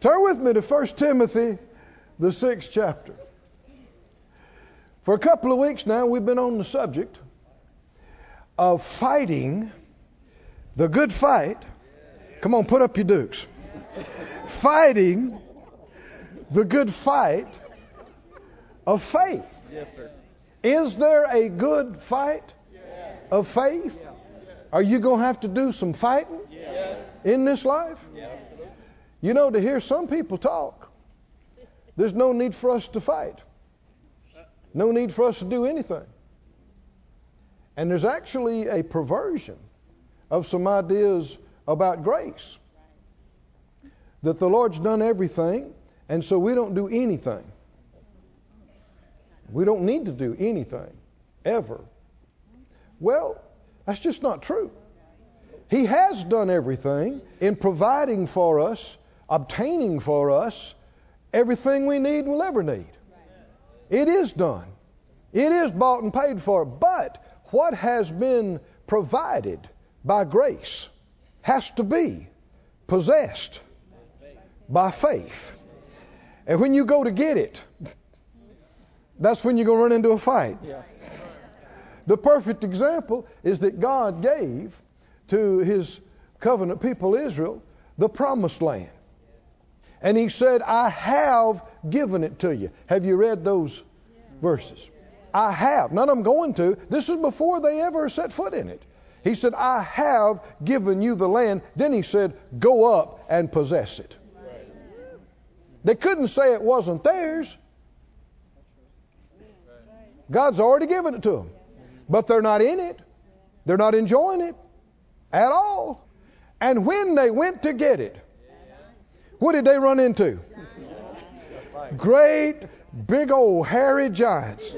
Turn with me to 1 Timothy, the 6th chapter. For a couple of weeks now, we've been on the subject of fighting the good fight. Come on, put up your dukes. Fighting the good fight of faith. Yes, sir. Is there a good fight of faith? Are you going to have to do some fighting in this life? Yes. You know, to hear some people talk, there's no need for us to fight. No need for us to do anything. And there's actually a perversion of some ideas about grace. That the Lord's done everything, and so we don't do anything. We don't need to do anything, ever. Well, that's just not true. He has done everything in providing for us, obtaining for us, everything we need and will ever need. It is done. It is bought and paid for. But what has been provided by grace has to be possessed by faith. And when you go to get it, that's when you're going to run into a fight. The perfect example is that God gave to his covenant people Israel the Promised Land. And he said, I have given it to you. Have you read those verses? I have. None of them going to. This is before they ever set foot in it. He said, I have given you the land. Then he said, go up and possess it. Right. They couldn't say it wasn't theirs. God's already given it to them. But they're not in it. They're not enjoying it at all. And when they went to get it, what did they run into? Great, big old hairy giants.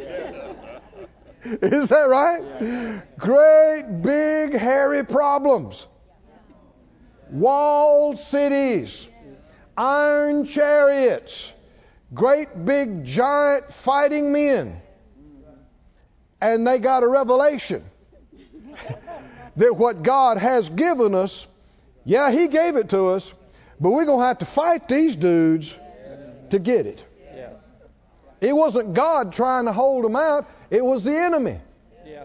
Is that right? Great, big, hairy problems. Walled cities. Iron chariots. Great, big, giant fighting men. And they got a revelation that what God has given us, yeah, he gave it to us, but we're going to have to fight these dudes to get it. Yeah. It wasn't God trying to hold them out. It was the enemy. Yeah.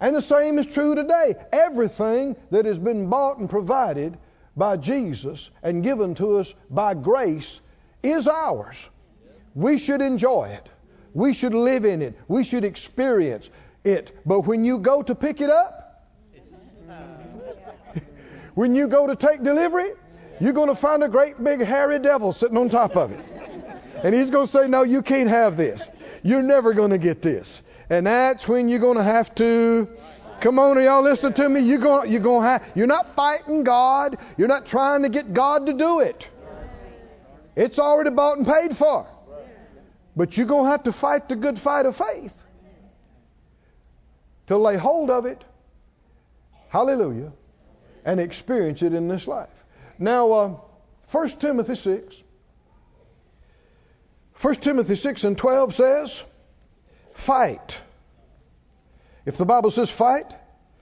And the same is true today. Everything that has been bought and provided by Jesus and given to us by grace is ours. We should enjoy it. We should live in it. We should experience it. But when you go to pick it up, when you go to take delivery, you're going to find a great big hairy devil sitting on top of it. And he's going to say, no, you can't have this. You're never going to get this. And that's when you're going to have to, come on, are y'all listening to me? You're not fighting God. You're not trying to get God to do it. It's already bought and paid for. But you're going to have to fight the good fight of faith to lay hold of it. Hallelujah. And experience it in this life. Now, 1 Timothy 6 and 12 says, fight. If the Bible says fight,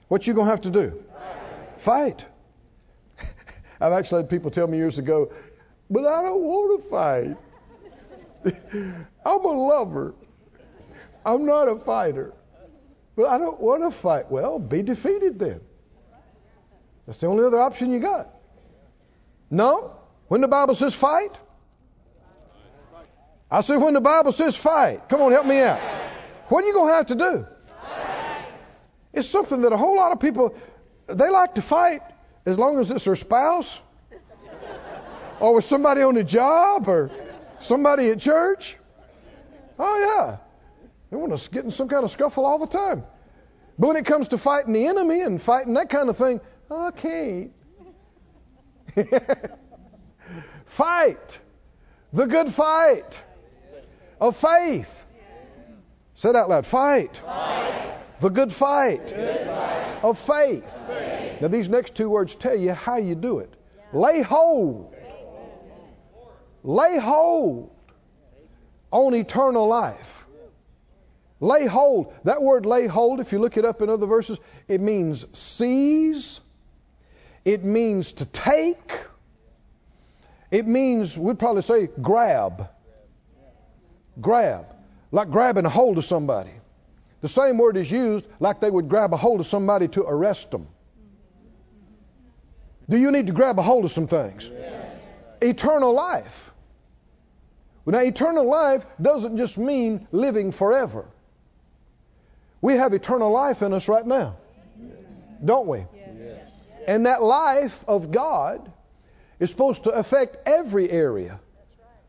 what you going to have to do? Fight. I've actually had people tell me years ago, but I don't want to fight. I'm a lover. I'm not a fighter. But I don't want to fight. Well, be defeated then. That's the only other option you got. No, when the Bible says fight, I say when the Bible says fight. Come on, help me out. What are you going to have to do? Fight. It's something that a whole lot of people, they like to fight as long as it's their spouse or with somebody on the job or somebody at church. Oh, yeah. They want to get in some kind of scuffle all the time. But when it comes to fighting the enemy and fighting that kind of thing, I can't. Fight the good fight of faith. Say it out loud. Fight. The good fight of faith. Now these next two words tell you how you do it. Lay hold on eternal life. Lay hold. That word lay hold, if you look it up in other verses, it means seize. It means to take. It means, we'd probably say, grab. Grab. Like grabbing a hold of somebody. The same word is used like they would grab a hold of somebody to arrest them. Do you need to grab a hold of some things? Yes. Eternal life. Now, eternal life doesn't just mean living forever. We have eternal life in us right now. Yes. Don't we? Yes. And that life of God is supposed to affect every area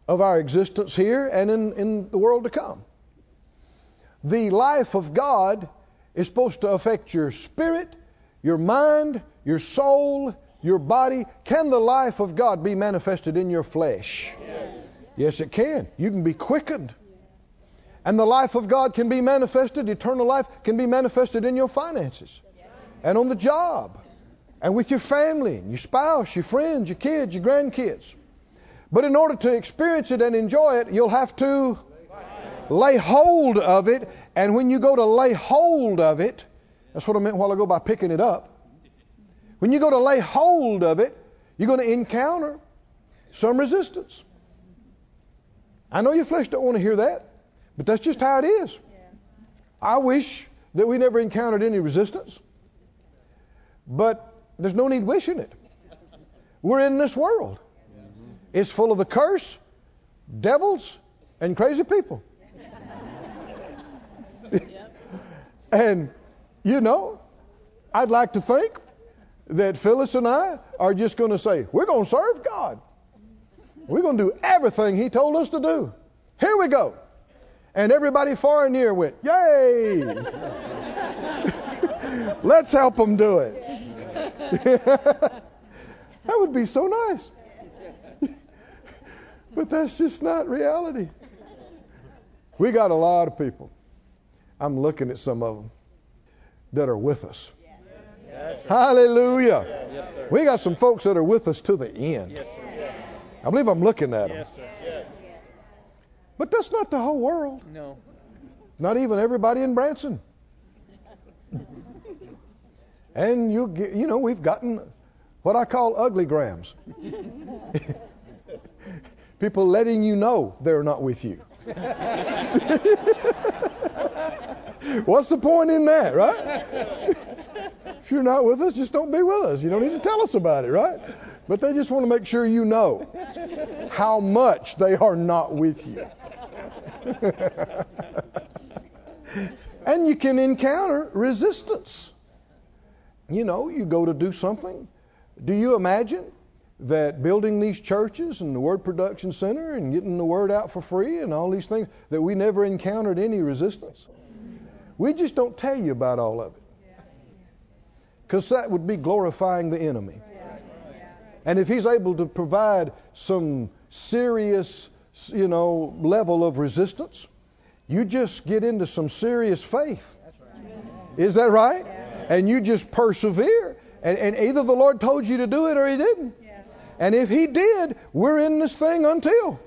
of our existence here and in the world to come. The life of God is supposed to affect your spirit, your mind, your soul, your body. Can the life of God be manifested in your flesh? Yes. Yes, it can. You can be quickened. And the life of God can be manifested, eternal life can be manifested in your finances and on the job and with your family, and your spouse, your friends, your kids, your grandkids. But in order to experience it and enjoy it, you'll have to lay hold of it. And when you go to lay hold of it, that's what I meant a while ago by picking it up. When you go to lay hold of it, you're going to encounter some resistance. I know your flesh don't want to hear that, but that's just how it is. I wish that we never encountered any resistance, but there's no need wishing it. We're in this world. It's full of the curse, devils, and crazy people. And, you know, I'd like to think that Phyllis and I are just going to say, we're going to serve God. We're going to do everything He told us to do. Here we go. And everybody far and near went, yay! Let's help them do it. That would be so nice. But that's just not reality. We got a lot of people. I'm looking at some of them that are with us. Yes, hallelujah. Yes, sir. We got some folks that are with us to the end. Yes, sir. Yes. I believe I'm looking at them. Yes, sir. Yes. But that's not the whole world. No. Not even everybody in Branson. And you know, we've gotten what I call ugly grams. People letting you know they're not with you. What's the point in that, right? If you're not with us, just don't be with us. You don't need to tell us about it, right? But they just want to make sure you know how much they are not with you. And you can encounter resistance. You know, you go to do something. Do you imagine that building these churches and the Word Production Center and getting the Word out for free and all these things, that we never encountered any resistance? We just don't tell you about all of it. Because that would be glorifying the enemy. And if he's able to provide some serious, you know, level of resistance, you just get into some serious faith. Is that right? And you just persevere. And either the Lord told you to do it or He didn't. And if He did, we're in this thing until.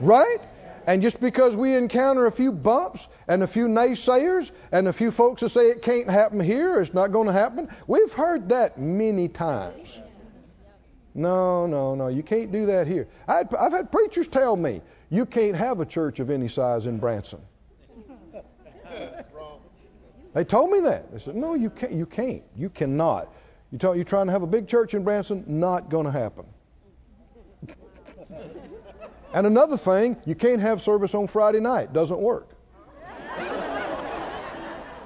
Right? And just because we encounter a few bumps and a few naysayers and a few folks that say it can't happen here, it's not going to happen, we've heard that many times. No, you can't do that here. I've had preachers tell me, you can't have a church of any size in Branson. They told me that. They said, no, you can't. You cannot. You're trying to have a big church in Branson? Not going to happen. And another thing, you can't have service on Friday night. Doesn't work.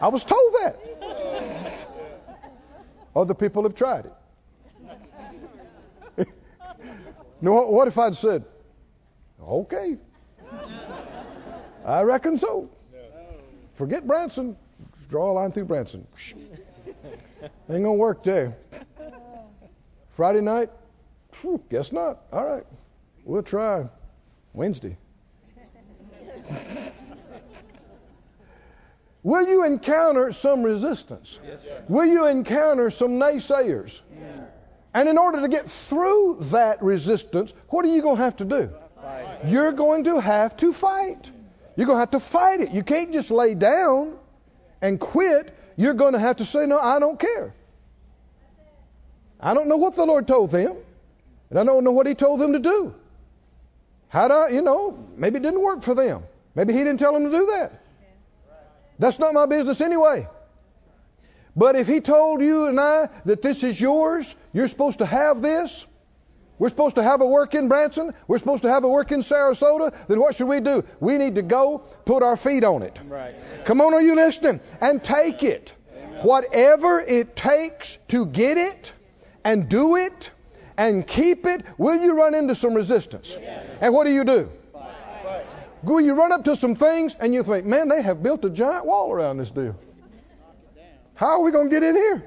I was told that. Other people have tried it. Now, what if I'd said, okay, I reckon so. Forget Branson. Just draw a line through Branson. Ain't going to work there. Friday night? Whew, guess not. All right. We'll try Wednesday. Will you encounter some resistance? Yes, sir. Will you encounter some naysayers? Yeah. And in order to get through that resistance, what are you going to have to do? Fight. You're going to have to fight. You're going to have to fight it. You can't just lay down and quit. You're going to have to say, no, I don't care. I don't know what the Lord told them. And I don't know what he told them to do. Maybe it didn't work for them. Maybe he didn't tell them to do that. That's not my business anyway. But if he told you and I that this is yours, you're supposed to have this. We're supposed to have a work in Branson. We're supposed to have a work in Sarasota. Then what should we do? We need to go put our feet on it. Right. Come on, are you listening? And take it. Amen. Whatever it takes to get it and do it and keep it, will you run into some resistance? Yes. And what do? Fight. Will you run up to some things and you think, man, they have built a giant wall around this deal. How are we going to get in here?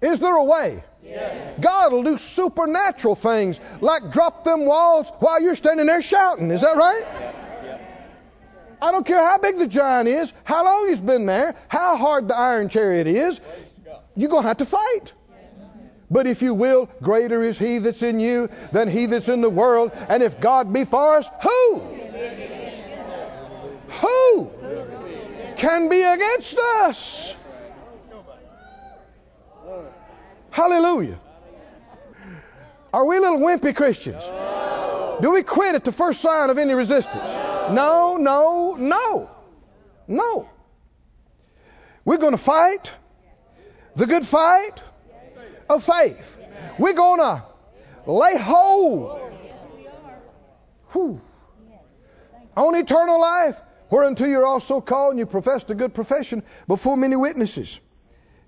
Is there a way? Yes. God will do supernatural things, like drop them walls while you're standing there shouting. Is that right? Yeah. I don't care how big the giant is, how long he's been there, how hard the iron chariot is. You're going to have to fight. But if you will, greater is he that's in you than he that's in the world. And if God be for us, who can be against us? Hallelujah. Are we little wimpy Christians? No. Do we quit at the first sign of any resistance? No. We're going to fight the good fight of faith. We're going to lay hold on eternal life, whereunto you're also called and you profess the good profession before many witnesses.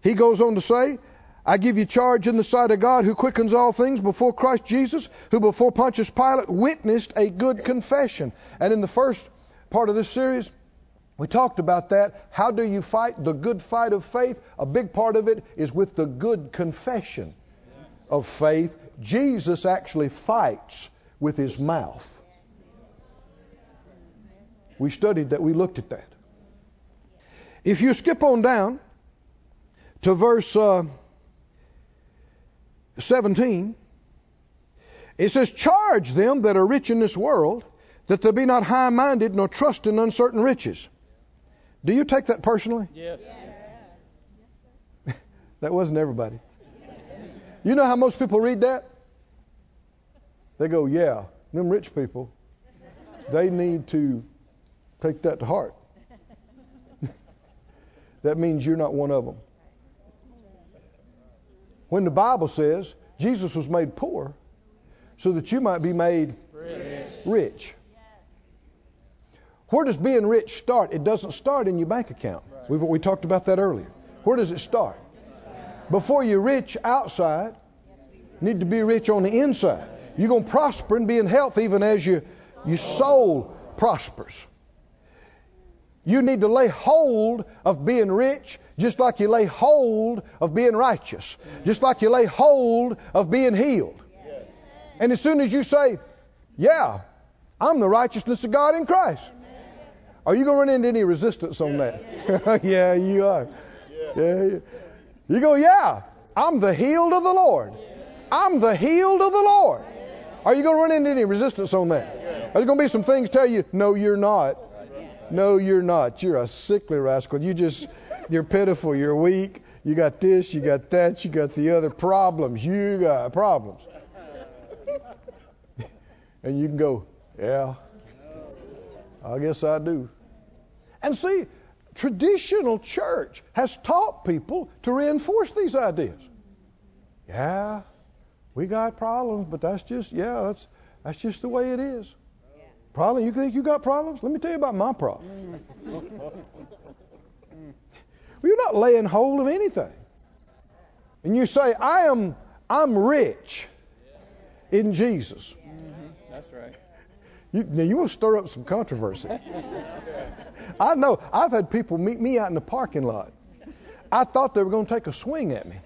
He goes on to say, I give you charge in the sight of God who quickens all things before Christ Jesus, who before Pontius Pilate witnessed a good confession. And in the first part of this series, we talked about that. How do you fight the good fight of faith? A big part of it is with the good confession of faith. Jesus actually fights with his mouth. We studied that. We looked at that. If you skip on down to verse 17, it says, charge them that are rich in this world, that they be not high-minded, nor trust in uncertain riches. Do you take that personally? Yes. That wasn't everybody. You know how most people read that? They go, yeah, them rich people, they need to take that to heart. That means you're not one of them. When the Bible says Jesus was made poor so that you might be made rich. Where does being rich start? It doesn't start in your bank account. We talked about that earlier. Where does it start? Before you're rich outside, you need to be rich on the inside. You're going to prosper and be in health even as your soul prospers. You need to lay hold of being rich just like you lay hold of being righteous. Just like you lay hold of being healed. And as soon as you say, yeah, I'm the righteousness of God in Christ. Are you going to run into any resistance on that? Yeah, you are. Yeah. You go, yeah, I'm the healed of the Lord. I'm the healed of the Lord. Are you going to run into any resistance on that? Are there going to be some things tell you, no, you're not. No, you're not. You're a sickly rascal. You're pitiful. You're weak. You got this. You got that. You got the other problems. You got problems. And you can go, yeah, I guess I do. And see, traditional church has taught people to reinforce these ideas. Yeah, we got problems, but that's just the way it is. Problem? You think you got problems? Let me tell you about my problem. Well, you're not laying hold of anything. And you say, I'm rich in Jesus. Mm-hmm. That's right. You will stir up some controversy. I know. I've had people meet me out in the parking lot. I thought they were going to take a swing at me.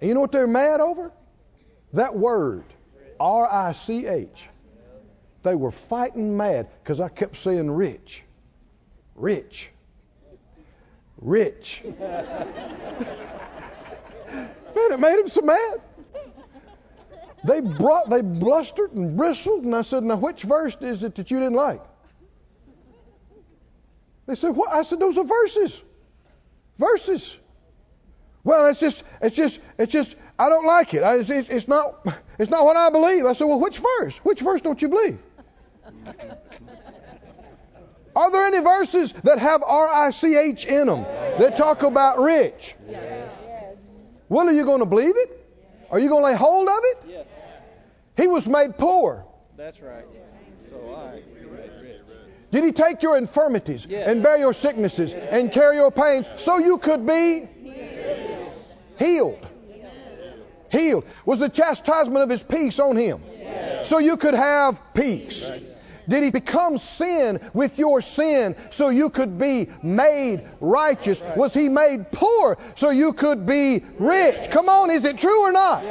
And you know what they're mad over? That word, R-I-C-H. They were fighting mad because I kept saying rich. Man, it made them so mad. They blustered and bristled, and I said, now which verse is it that you didn't like? They said, what? I said, those are verses. Well, it's just I don't like it. It's not what I believe. I said, well, which verse? Which verse don't you believe? Are there any verses that have R-I-C-H in them that talk about rich? Yes. Well, are you going to believe it? Are you going to lay hold of it? Yes. He was made poor. That's right. So did he take your infirmities and bear your sicknesses and carry your pains so you could be healed? Healed. Was the chastisement of his peace on him? So you could have peace. Did he become sin with your sin so you could be made righteous? Was he made poor so you could be rich? Come on, is it true or not?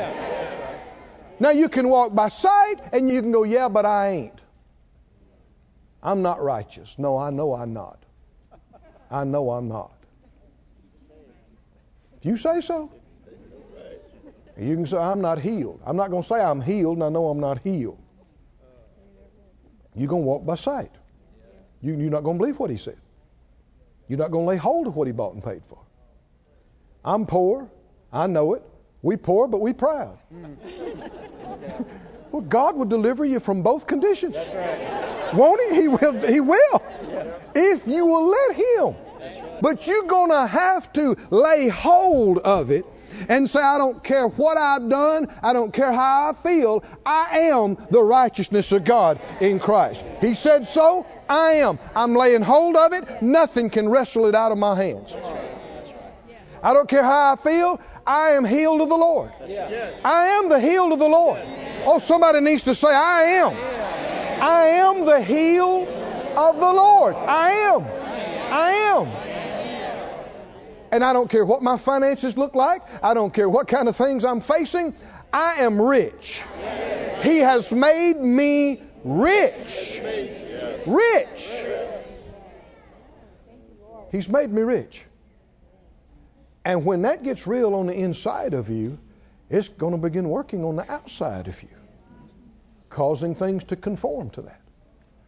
Now you can walk by sight and you can go, yeah, but I ain't. I'm not righteous. No, I know I'm not. I know I'm not. If you say so, you can say, I'm not healed. I'm not going to say I'm healed, and I know I'm not healed. You're going to walk by sight. You're not going to believe what he said. You're not going to lay hold of what he bought and paid for. I'm poor. I know it. We poor, but we proud. Well, God will deliver you from both conditions. That's right. Won't he? He will. If you will let him. Right. But you're going to have to lay hold of it and say, I don't care what I've done. I don't care how I feel. I am the righteousness of God in Christ. He said so. I am. I'm laying hold of it. Nothing can wrestle it out of my hands. That's right. That's right. I don't care how I feel. I am healed of the Lord. Yes. I am the healed of the Lord. Yes. Oh, somebody needs to say, I am. Yes. I am the healed of the Lord. I am. I am. I am. And I don't care what my finances look like. I don't care what kind of things I'm facing. I am rich. Yes. He has made me rich. Yes. Rich. He's made me rich. And when that gets real on the inside of you, it's going to begin working on the outside of you, causing things to conform to that.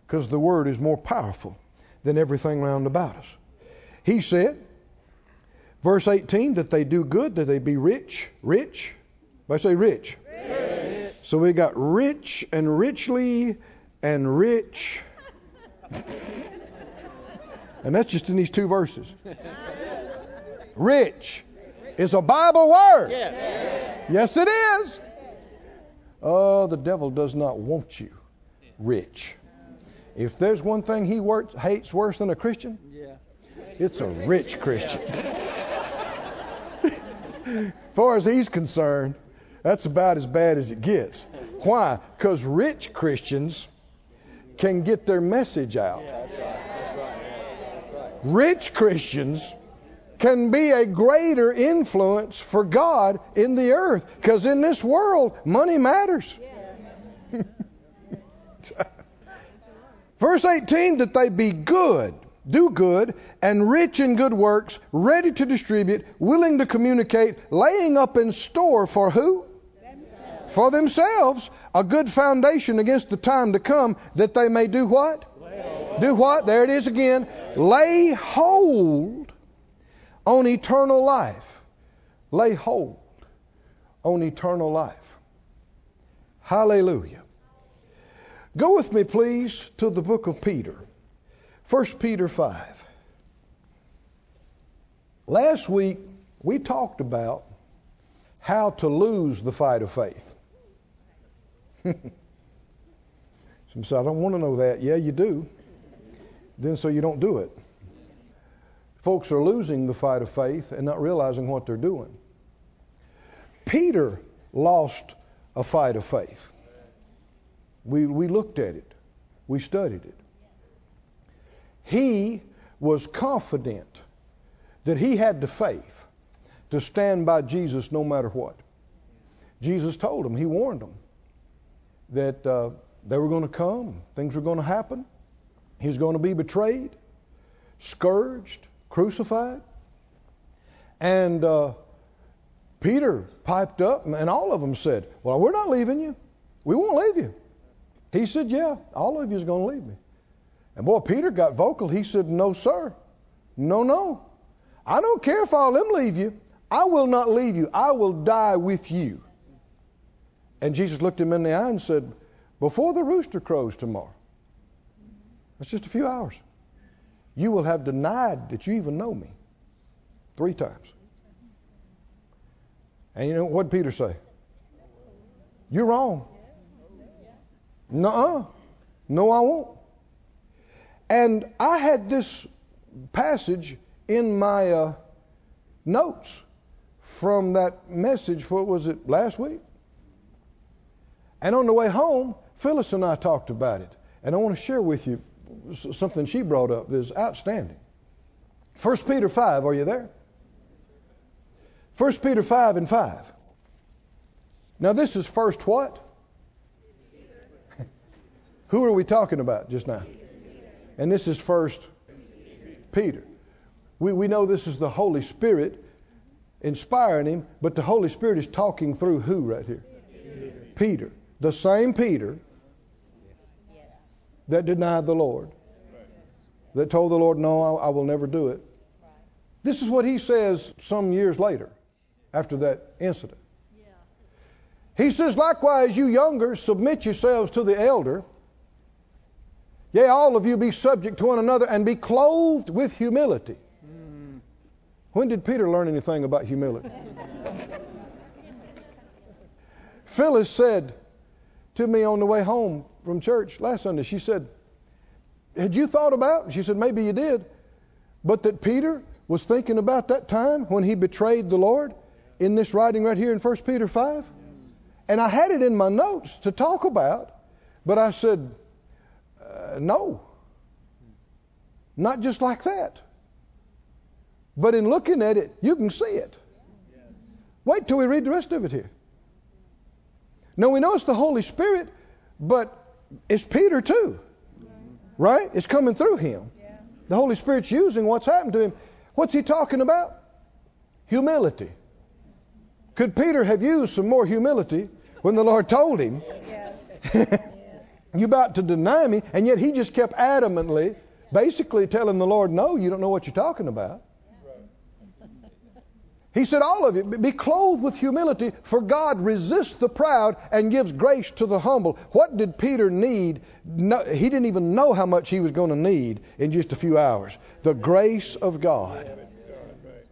Because the word is more powerful than everything round about us. He said, verse 18, that they do good, that they be rich. Rich? Everybody say rich. Rich. So we got rich and richly and rich. And that's just in these two verses. Rich is a Bible word. Yes. Yes, it is. Oh, the devil does not want you rich. If there's one thing he hates worse than a Christian, it's a rich Christian. As far as he's concerned, that's about as bad as it gets. Why? Because rich Christians can get their message out. Rich Christians can be a greater influence for God in the earth, because in this world money matters. Verse 18, that they be good, do good, and rich in good works, ready to distribute, willing to communicate, laying up in store for who? Themselves. For themselves a good foundation against the time to come, that they may do what? Do what? There it is again. Lay hold on eternal life. Lay hold on eternal life. Hallelujah. Go with me, please, to the book of Peter. 1 Peter 5. Last week, we talked about how to lose the fight of faith. Some say, I don't want to know that. Yeah, you do. Then so you don't do it. Folks are losing the fight of faith and not realizing what they're doing. Peter lost a fight of faith. We looked at it. We studied it. He was confident that he had the faith to stand by Jesus no matter what. Jesus told him, he warned him that they were going to come, things were going to happen. He's going to be betrayed, scourged, crucified. And Peter piped up, and all of them said, well, we're not leaving you. We won't leave you. He said, yeah, all of you is going to leave me. And boy, Peter got vocal. He said, no, sir. No, no. I don't care if all them leave you. I will not leave you. I will die with you. And Jesus looked him in the eye and said, before the rooster crows tomorrow, that's just a few hours, you will have denied that you even know me 3 times. And you know what Peter say? You're wrong. Nuh-uh. No, I won't. And I had this passage in my notes from that message, what was it, last week? And on the way home, Phyllis and I talked about it. And I want to share with you something she brought up that is outstanding. 1 Peter 5, are you there? 1 Peter 5 and 5. Now this is first what? Who are we talking about just now? And this is first Peter. We know this is the Holy Spirit inspiring him, but the Holy Spirit is talking through who right here? Peter. The same Peter that denied the Lord, that told the Lord, no, I will never do it. This is what he says some years later after that incident. He says, likewise, you younger, submit yourselves to the elder. Yea, all of you be subject to one another and be clothed with humility. Mm. When did Peter learn anything about humility? Phyllis said to me on the way home from church last Sunday, she said, had you thought about, she said, maybe you did, but that Peter was thinking about that time when he betrayed the Lord in this writing right here in 1 Peter 5? And I had it in my notes to talk about, but I said, no, not just like that. But in looking at it, you can see it. Wait till we read the rest of it here. Now we know it's the Holy Spirit, but it's Peter too, right? It's coming through him. The Holy Spirit's using what's happened to him. What's he talking about? Humility. Could Peter have used some more humility when the Lord told him? You're about to deny me, and yet he just kept adamantly, basically telling the Lord, no, you don't know what you're talking about. Right. He said, all of you, be clothed with humility, for God resists the proud and gives grace to the humble. What did Peter need? No, he didn't even know how much he was going to need in just a few hours. The grace of God,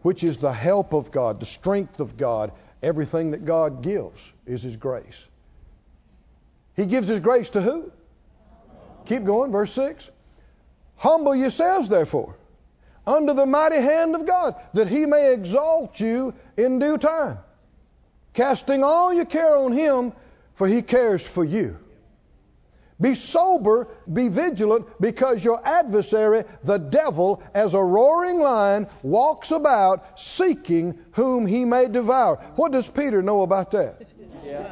which is the help of God, the strength of God. Everything that God gives is His grace. He gives His grace to who? Keep going, verse 6. Humble yourselves, therefore, under the mighty hand of God, that He may exalt you in due time. Casting all your care on Him, for He cares for you. Be sober, be vigilant, because your adversary, the devil, as a roaring lion, walks about seeking whom he may devour. What does Peter know about that? Yeah.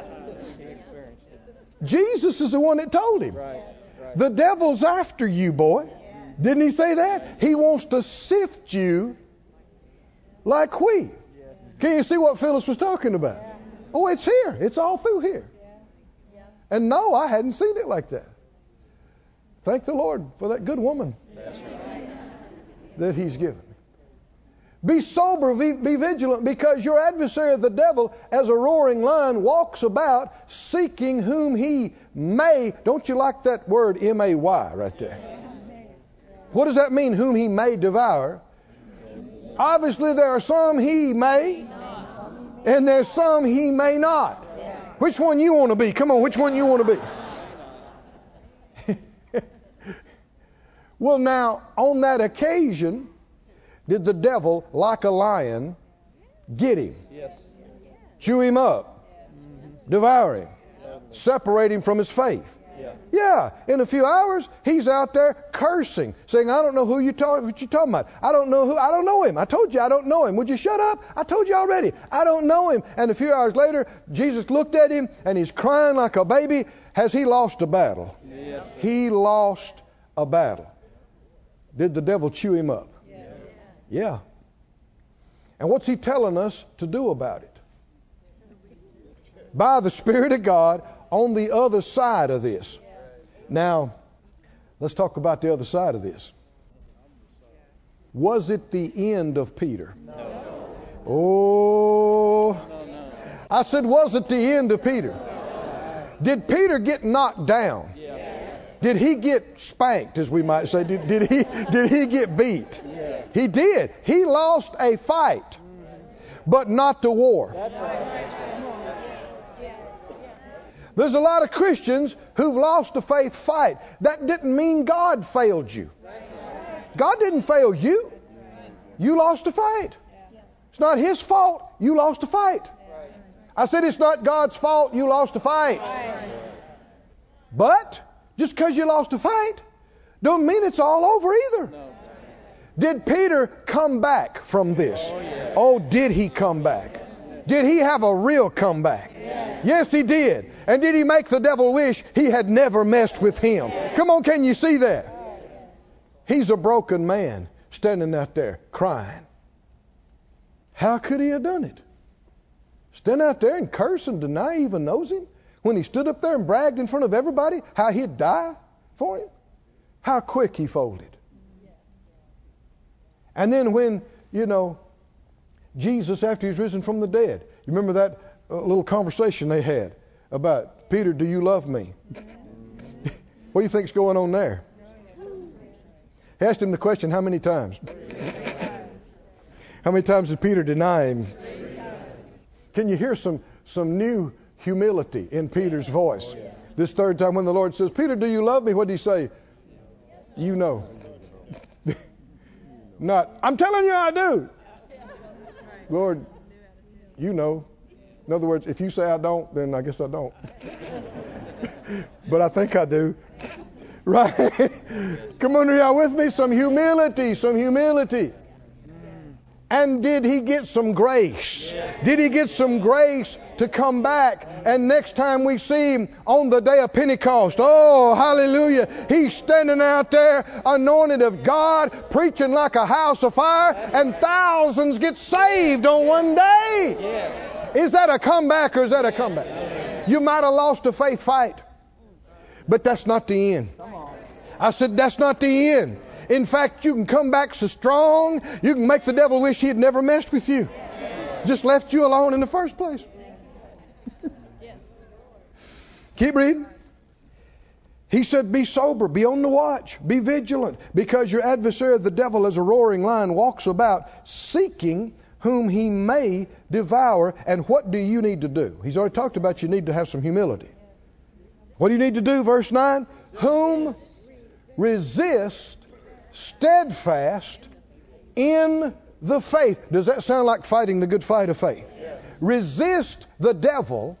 Jesus is the one that told him. Right. The devil's after you, boy. Yeah. Didn't he say that? He wants to sift you like wheat. Yeah. Can you see what Phyllis was talking about? Yeah. Oh, it's here. It's all through here. Yeah. Yeah. And no, I hadn't seen it like that. Thank the Lord for that good woman that He's given. Be sober, be vigilant, because your adversary, the devil, as a roaring lion, walks about seeking whom he may. Don't you like that word M-A-Y right there? What does that mean, whom he may devour? Obviously, there are some he may, and there's some he may not. Which one you want to be? Come on, which one you want to be? Well, now, on that occasion, did the devil, like a lion, get him? Yes. Chew him up? Yes. Devour him? Yes. Separate him from his faith? Yes. Yeah. In a few hours, he's out there cursing, saying, I don't know who you what you're talking about. I don't know him. I told you I don't know him. Would you shut up? I told you already. I don't know him. And a few hours later, Jesus looked at him, and he's crying like a baby. Has he lost a battle? Yes. He lost a battle. Did the devil chew him up? Yeah. And what's he telling us to do about it? By the Spirit of God on the other side of this. Now, let's talk about the other side of this. Was it the end of Peter? No. Oh, I said, was it the end of Peter? Did Peter get knocked down? Did he get spanked, as we might say? Did he get beat? He did. He lost a fight, but not the war. There's a lot of Christians who've lost the faith fight. That didn't mean God failed you. God didn't fail you. You lost the fight. It's not His fault. You lost the fight. I said it's not God's fault. You lost the fight. But just because you lost the fight don't mean it's all over either. Did Peter come back from this? Oh, did he come back? Did he have a real comeback? Yes, he did. And did he make the devil wish he had never messed with him? Come on, can you see that? He's a broken man standing out there crying. How could he have done it? Stand out there and curse and deny he even knows him? When he stood up there and bragged in front of everybody how he'd die for him? How quick he folded. And then when, Jesus, after he's risen from the dead, you remember that little conversation they had about, Peter, do you love me? What do you think's going on there? He asked him the question how many times? How many times did Peter deny him? Can you hear some new humility in Peter's voice? This third time when the Lord says, Peter, do you love me? What did he say? You know. Not, I'm telling you I do. Lord, you know. In other words, if you say I don't, then I guess I don't. But I think I do. Right? Come on, are y'all with me? Some humility. And did he get some grace? Did he get some grace to come back? And next time we see him on the day of Pentecost, oh, hallelujah, he's standing out there anointed of God, preaching like a house of fire, and thousands get saved on one day. Is that a comeback or is that a comeback? You might have lost a faith fight, but that's not the end. I said, that's not the end. In fact, you can come back so strong, you can make the devil wish he had never messed with you. Just left you alone in the first place. Keep reading. He said, be sober, be on the watch, be vigilant, because your adversary, the devil, as a roaring lion, walks about seeking whom he may devour. And what do you need to do? He's already talked about you need to have some humility. What do you need to do? Verse 9, whom resist steadfast in the faith. Does that sound like fighting the good fight of faith? Yes. Resist the devil,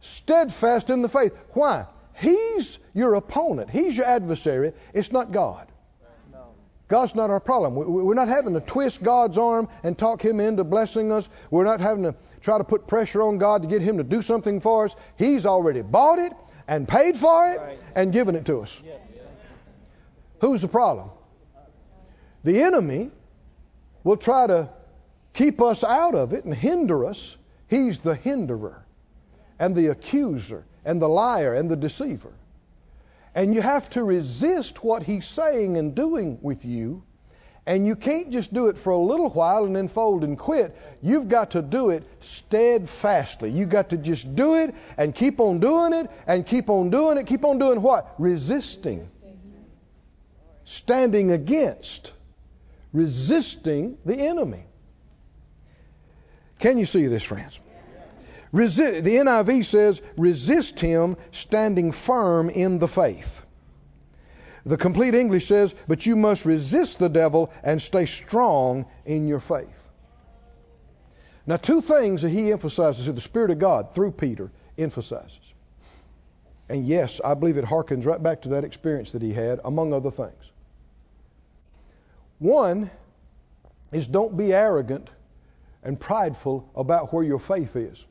steadfast in the faith. Why? He's your opponent. He's your adversary. It's not God. God's not our problem. We're not having to twist God's arm and talk Him into blessing us. We're not having to try to put pressure on God to get Him to do something for us. He's already bought it and paid for it and given it to us. Who's the problem? The enemy will try to keep us out of it and hinder us. He's the hinderer and the accuser and the liar and the deceiver. And you have to resist what he's saying and doing with you. And you can't just do it for a little while and then fold and quit. You've got to do it steadfastly. You've got to just do it and keep on doing it and keep on doing it. Keep on doing what? Resisting. Standing against, resisting the enemy. Can you see this, friends? The NIV says, resist him standing firm in the faith. The complete English says, but you must resist the devil and stay strong in your faith. Now, two things that he emphasizes that the Spirit of God through Peter emphasizes. And yes, I believe it harkens right back to that experience that he had, among other things. One is don't be arrogant and prideful about where your faith is.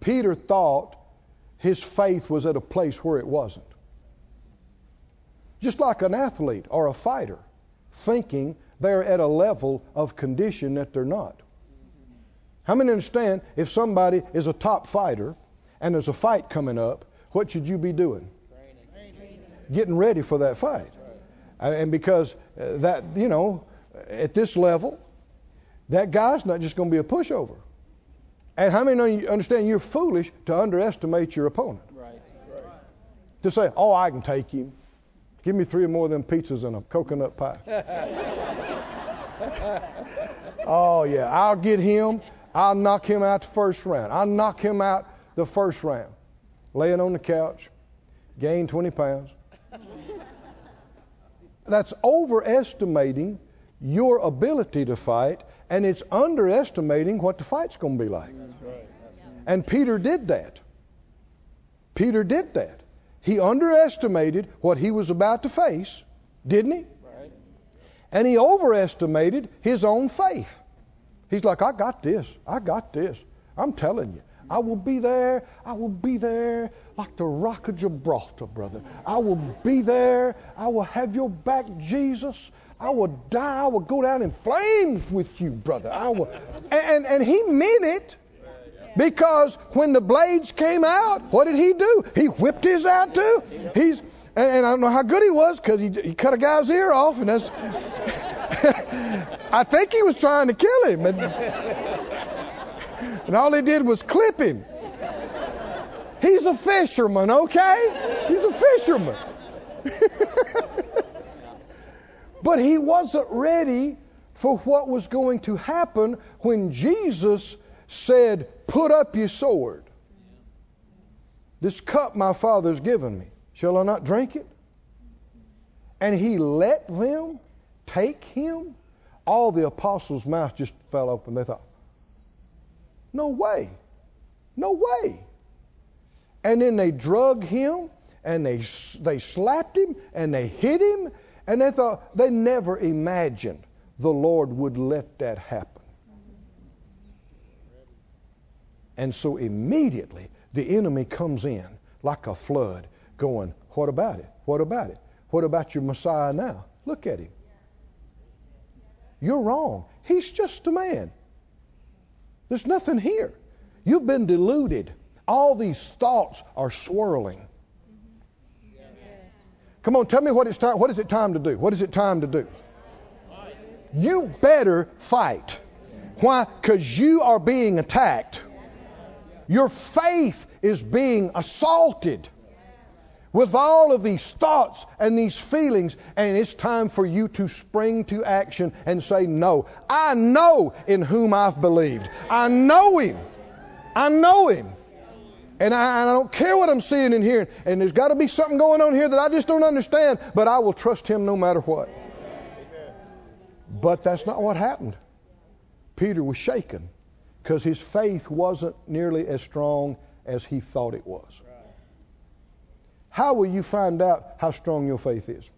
Peter thought his faith was at a place where it wasn't. Just like an athlete or a fighter thinking they're at a level of condition that they're not. How many understand if somebody is a top fighter and there's a fight coming up, what should you be doing? Getting ready for that fight. And because that, at this level, that guy's not just going to be a pushover. And how many of you understand you're foolish to underestimate your opponent? Right. To say, oh, I can take him. Give me three or more of them pizzas and a coconut pie. Oh, yeah, I'll get him. I'll knock him out the first round. I'll knock him out the first round. Laying on the couch, gain 20 pounds. That's overestimating your ability to fight, and it's underestimating what the fight's going to be like. That's right. And Peter did that. Peter did that. He underestimated what he was about to face, didn't he? Right. And he overestimated his own faith. He's like, I got this. I got this. I'm telling you. I will be there. I will be there like the rock of Gibraltar, brother. I will be there. I will have your back, Jesus. I will die. I will go down in flames with you, brother. I will. And he meant it, because when the blades came out, what did he do? He whipped his out too. And I don't know how good he was, because he cut a guy's ear off, and that's. I think he was trying to kill him. And all he did was clip him. He's a fisherman, okay? He's a fisherman. But he wasn't ready for what was going to happen when Jesus said, put up your sword. This cup my Father's given me, shall I not drink it? And he let them take him. All the apostles' mouths just fell open. They thought, no way. No way. And then they drug him, and they slapped him, and they hit him, and they thought, they never imagined the Lord would let that happen. And so immediately the enemy comes in like a flood going, what about it? What about it? What about your Messiah now? Look at him. You're wrong. He's just a man. There's nothing here. You've been deluded. All these thoughts are swirling. Yes. Come on, tell me what it's time. What is it time to do? What is it time to do? You better fight. Why? Because you are being attacked. Your faith is being assaulted with all of these thoughts and these feelings, and it's time for you to spring to action and say, no, I know in whom I've believed. I know him. I know him. And I don't care what I'm seeing and hearing. And there's got to be something going on here that I just don't understand, but I will trust him no matter what. But that's not what happened. Peter was shaken because his faith wasn't nearly as strong as he thought it was. How will you find out how strong your faith is?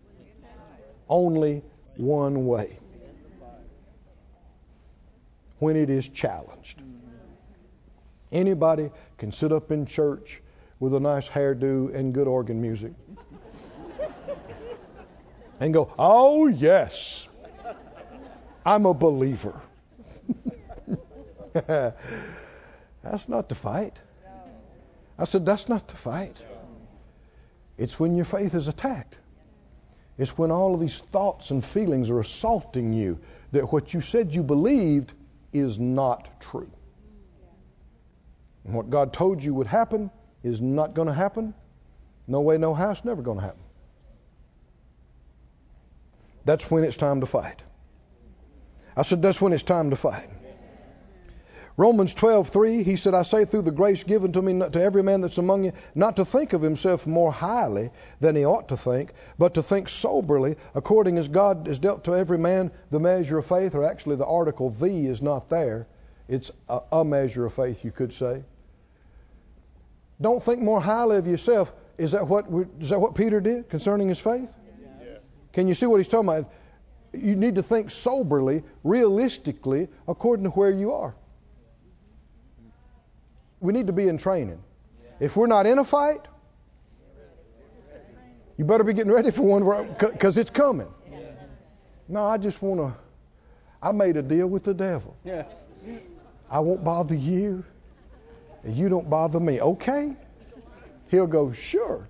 Only one way. When it is challenged. Anybody can sit up in church with a nice hairdo and good organ music and go, oh yes, I'm a believer. That's not the fight. I said, that's not the fight. It's when your faith is attacked. It's when all of these thoughts and feelings are assaulting you that what you said you believed is not true. And what God told you would happen is not going to happen. No way, no how, it's never going to happen. That's when it's time to fight. I said, that's when it's time to fight. Romans 12:3, he said, I say through the grace given to me, not to every man that's among you, not to think of himself more highly than he ought to think, but to think soberly, according as God has dealt to every man the measure of faith. Or actually the article "the" is not there. It's a measure of faith, you could say. Don't think more highly of yourself. Is that what Peter did concerning his faith? Yeah. Can you see what he's talking about? You need to think soberly, realistically, according to where you are. We need to be in training. If we're not in a fight, you better be getting ready for one, because it's coming. No, I made a deal with the devil. I won't bother you, and you don't bother me, okay? He'll go, sure.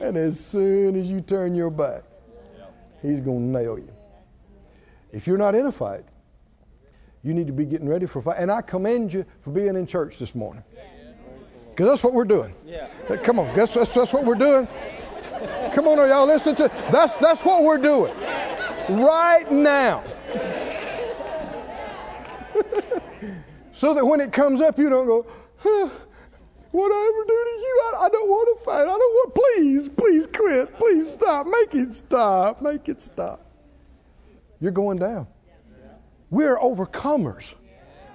And as soon as you turn your back, he's going to nail you. If you're not in a fight, you need to be getting ready for a fight. And I commend you for being in church this morning. Because that's what we're doing. Yeah. Come on, that's what we're doing. Come on, are y'all listening to? That's what we're doing right now. So that when it comes up, you don't go, huh, what I ever do to you? I don't want to fight. I don't want. Please quit. Please stop. Make it stop. You're going down. We're overcomers.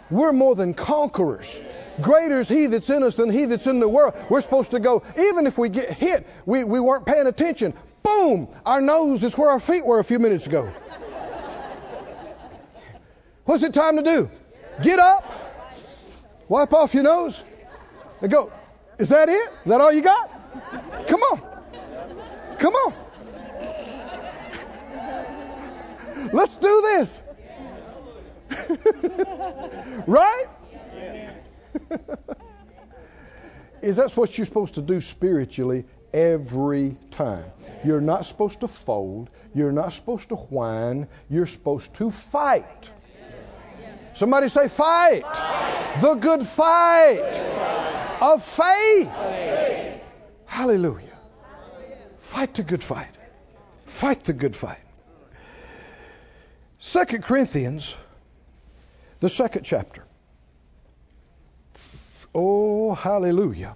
We're more than conquerors. Greater is He that's in us than he that's in the world. We're supposed to go, even if we get hit, we weren't paying attention. Boom! Our nose is where our feet were a few minutes ago. What's it time to do? Get up, wipe off your nose, and go, is that it? Is that all you got? Come on. Come on. Let's do this. Right? Is that's what you're supposed to do spiritually every time. You're not supposed to fold. You're not supposed to whine. You're supposed to fight. Somebody say fight. The good fight of faith. Hallelujah. Fight the good fight. Fight the good fight. 2 Corinthians, the 2nd chapter. Oh, hallelujah.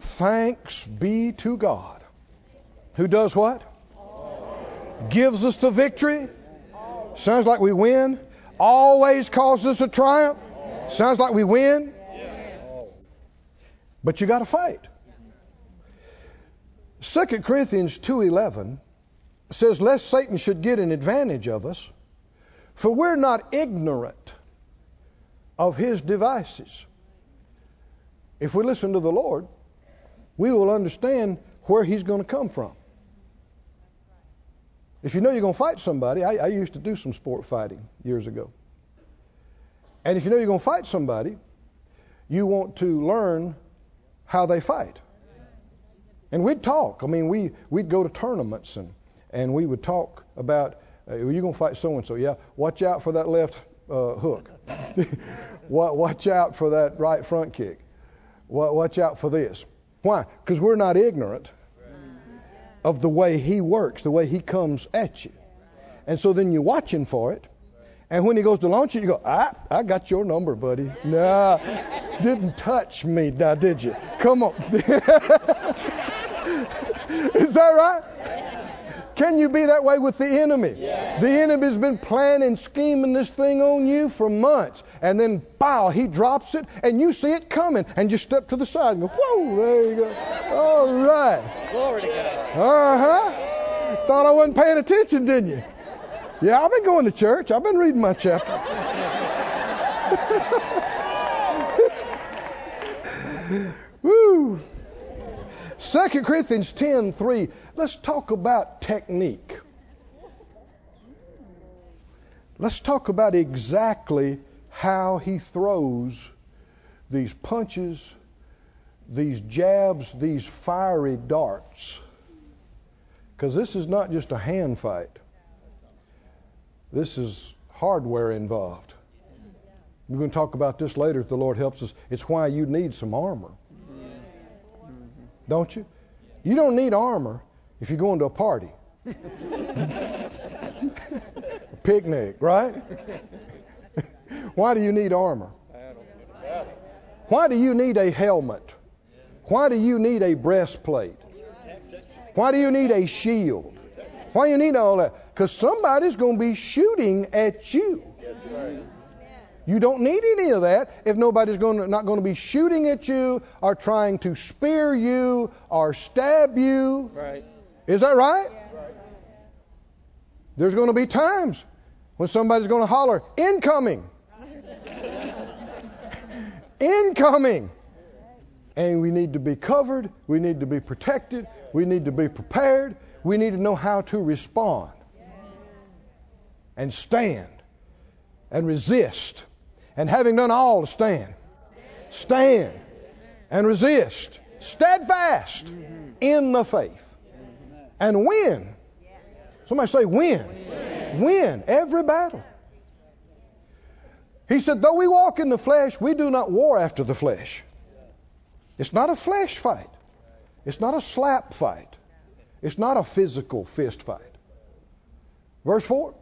Thanks be to God. Who does what? Always. Gives us the victory. Always. Sounds like we win. Always causes us a triumph. Always. Sounds like we win. Yes. But you got to fight. 2 Corinthians 2:11 says, lest Satan should get an advantage of us, for we're not ignorant of his devices. If we listen to the Lord, we will understand where he's going to come from. If you know you're going to fight somebody, I used to do some sport fighting years ago. And if you know you're going to fight somebody, you want to learn how they fight. And we'd talk. I mean, we'd go to tournaments and we would talk about, you're going to fight so-and-so. Yeah, watch out for that left hook. Watch out for that right front kick. Watch out for this. Why? Because we're not ignorant of the way he works, the way he comes at you. And so then you're watching for it. And when he goes to launch it, you go, I got your number, buddy. Nah, didn't touch me, now, did you? Come on. Is that right? Can you be that way with the enemy? Yeah. The enemy's been planning, scheming this thing on you for months. And then, bow, he drops it, and you see it coming. And you step to the side and go, whoa, there you go. All right. Glory to God. Uh-huh. Thought I wasn't paying attention, didn't you? Yeah, I've been going to church. I've been reading my chapter. Woo. 2 Corinthians 10:3. Let's talk about technique. Let's talk about exactly how he throws these punches, these jabs, these fiery darts. Because this is not just a hand fight. This is hardware involved. We're going to talk about this later if the Lord helps us. It's why you need some armor. Don't you? You don't need armor if you're going to a party. A picnic, right? Why do you need armor? Why do you need a helmet? Why do you need a breastplate? Why do you need a shield? Why do you need all that? Because somebody's going to be shooting at you. You don't need any of that if nobody's not going to be shooting at you or trying to spear you or stab you. Right. Is that right? Yeah. There's going to be times when somebody's going to holler, incoming. Incoming. And we need to be covered. We need to be protected. We need to be prepared. We need to know how to respond and stand and resist. And having done all to stand. Stand and resist. Steadfast in the faith. And win. Somebody say win. Win every battle. He said, though we walk in the flesh, we do not war after the flesh. It's not a flesh fight. It's not a slap fight. It's not a physical fist fight. Verse 4.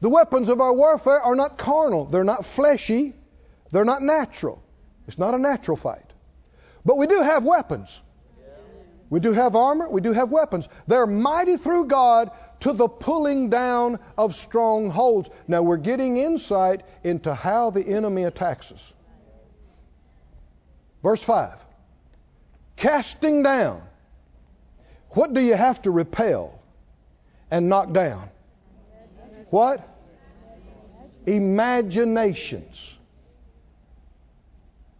The weapons of our warfare are not carnal. They're not fleshy. They're not natural. It's not a natural fight. But we do have weapons. We do have armor. We do have weapons. They're mighty through God to the pulling down of strongholds. Now we're getting insight into how the enemy attacks us. Verse 5. Casting down. What do you have to repel and knock down? What? Imaginations.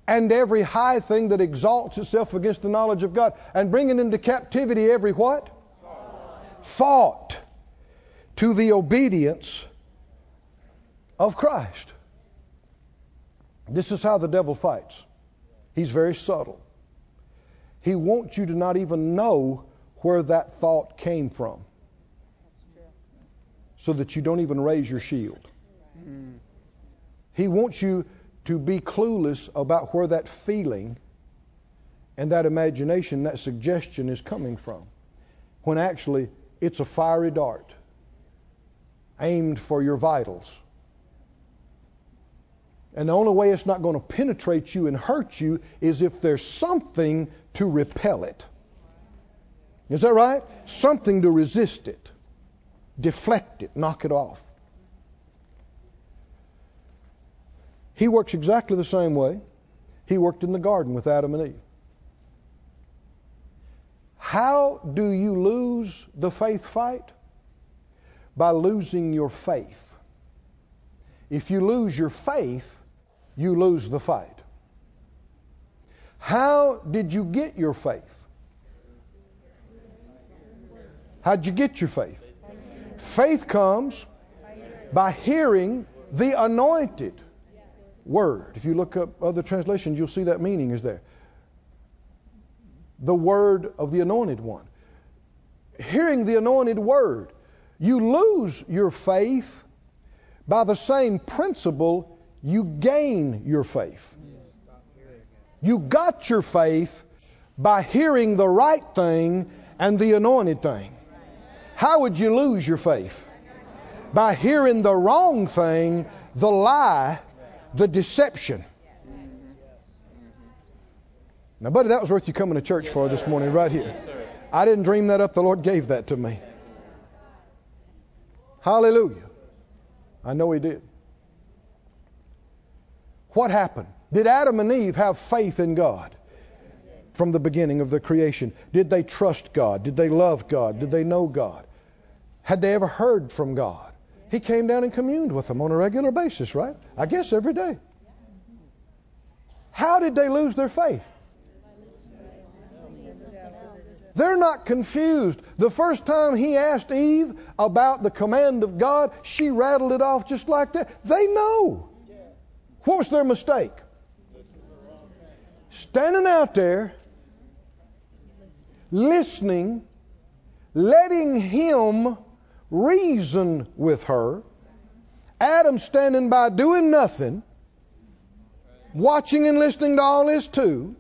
And every high thing that exalts itself against the knowledge of God. And bringing into captivity every what? Thought to the obedience of Christ. This is how the devil fights. He's very subtle. He wants you to not even know where that thought came from, so that you don't even raise your shield. He wants you to be clueless about where that feeling and that imagination, that suggestion is coming from, when actually it's a fiery dart aimed for your vitals. And the only way it's not going to penetrate you and hurt you is if there's something to repel it. Is that right? Something to resist it, deflect it, knock it off. He works exactly the same way he worked in the garden with Adam and Eve. How do you lose the faith fight? By losing your faith. If you lose your faith, you lose the fight. How did you get your faith? How'd you get your faith? Faith comes by hearing the anointed word. If you look up other translations, you'll see that meaning is there. The word of the anointed one. Hearing the anointed word. You lose your faith by the same principle you gain your faith. You got your faith by hearing the right thing and the anointed thing. How would you lose your faith? By hearing the wrong thing, the lie, the deception. Now, buddy, that was worth you coming to church for this morning right here. I didn't dream that up. The Lord gave that to me. Hallelujah. I know He did. What happened? Did Adam and Eve have faith in God from the beginning of the creation? Did they trust God? Did they love God? Did they know God? Had they ever heard from God? He came down and communed with them on a regular basis, right? I guess every day. How did they lose their faith? They're not confused. The first time he asked Eve about the command of God, she rattled it off just like that. They know. What was their mistake? Standing out there, listening, letting him reason with her. Adam standing by doing nothing, watching and listening to all this too.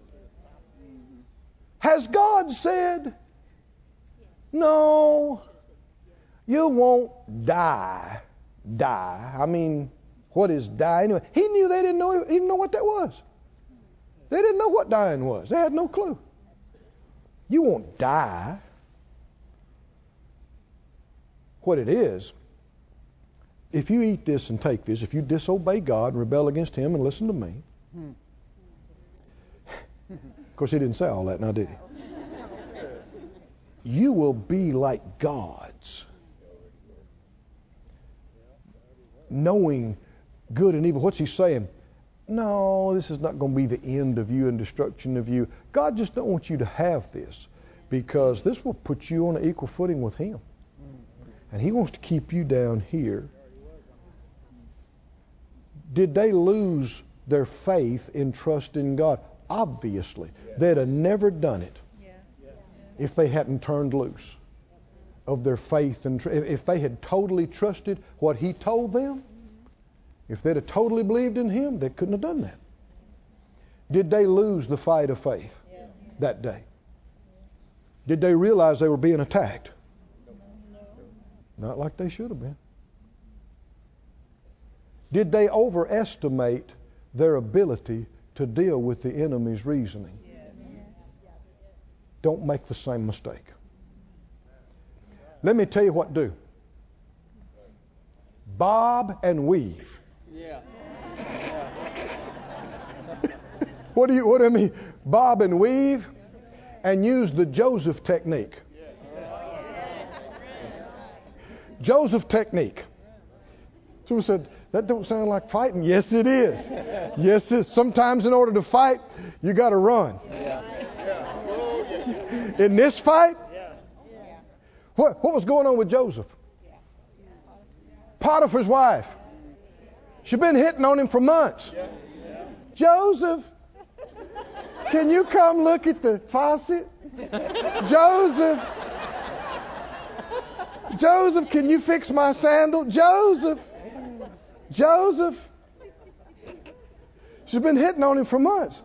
Has God said, no, you won't die? I mean, what is die anyway? He knew they didn't know, even know what that was. They didn't know what dying was. They had no clue. You won't die. What it is, if you eat this and take this, if you disobey God and rebel against Him and listen to me. Of course, He didn't say all that now, did He? You will be like gods, knowing good and evil. What's He saying? No, this is not going to be the end of you and destruction of you. God just don't want you to have this, because this will put you on an equal footing with Him. And He wants to keep you down here. Did they lose their faith in trust in God? Obviously. They'd have never done it if they hadn't turned loose. of their faith. And if they had totally trusted what he told them, if they'd have totally believed in him, they couldn't have done that. Did they lose the fight of faith that day? Did they realize they were being attacked? Not like they should have been. Did they overestimate their ability to deal with the enemy's reasoning? Don't make the same mistake. Let me tell you what do. Bob and weave. Yeah. What do I mean? Bob and weave, and use the Joseph technique. Joseph technique. Someone said, that don't sound like fighting. Yes, it is. Yes, it is. Sometimes in order to fight, you got to run. In this fight, what was going on with Joseph? Potiphar's wife. She'd been hitting on him for months. Joseph, can you come look at the faucet? Joseph, can you fix my sandal? Joseph. She's been hitting on him for months.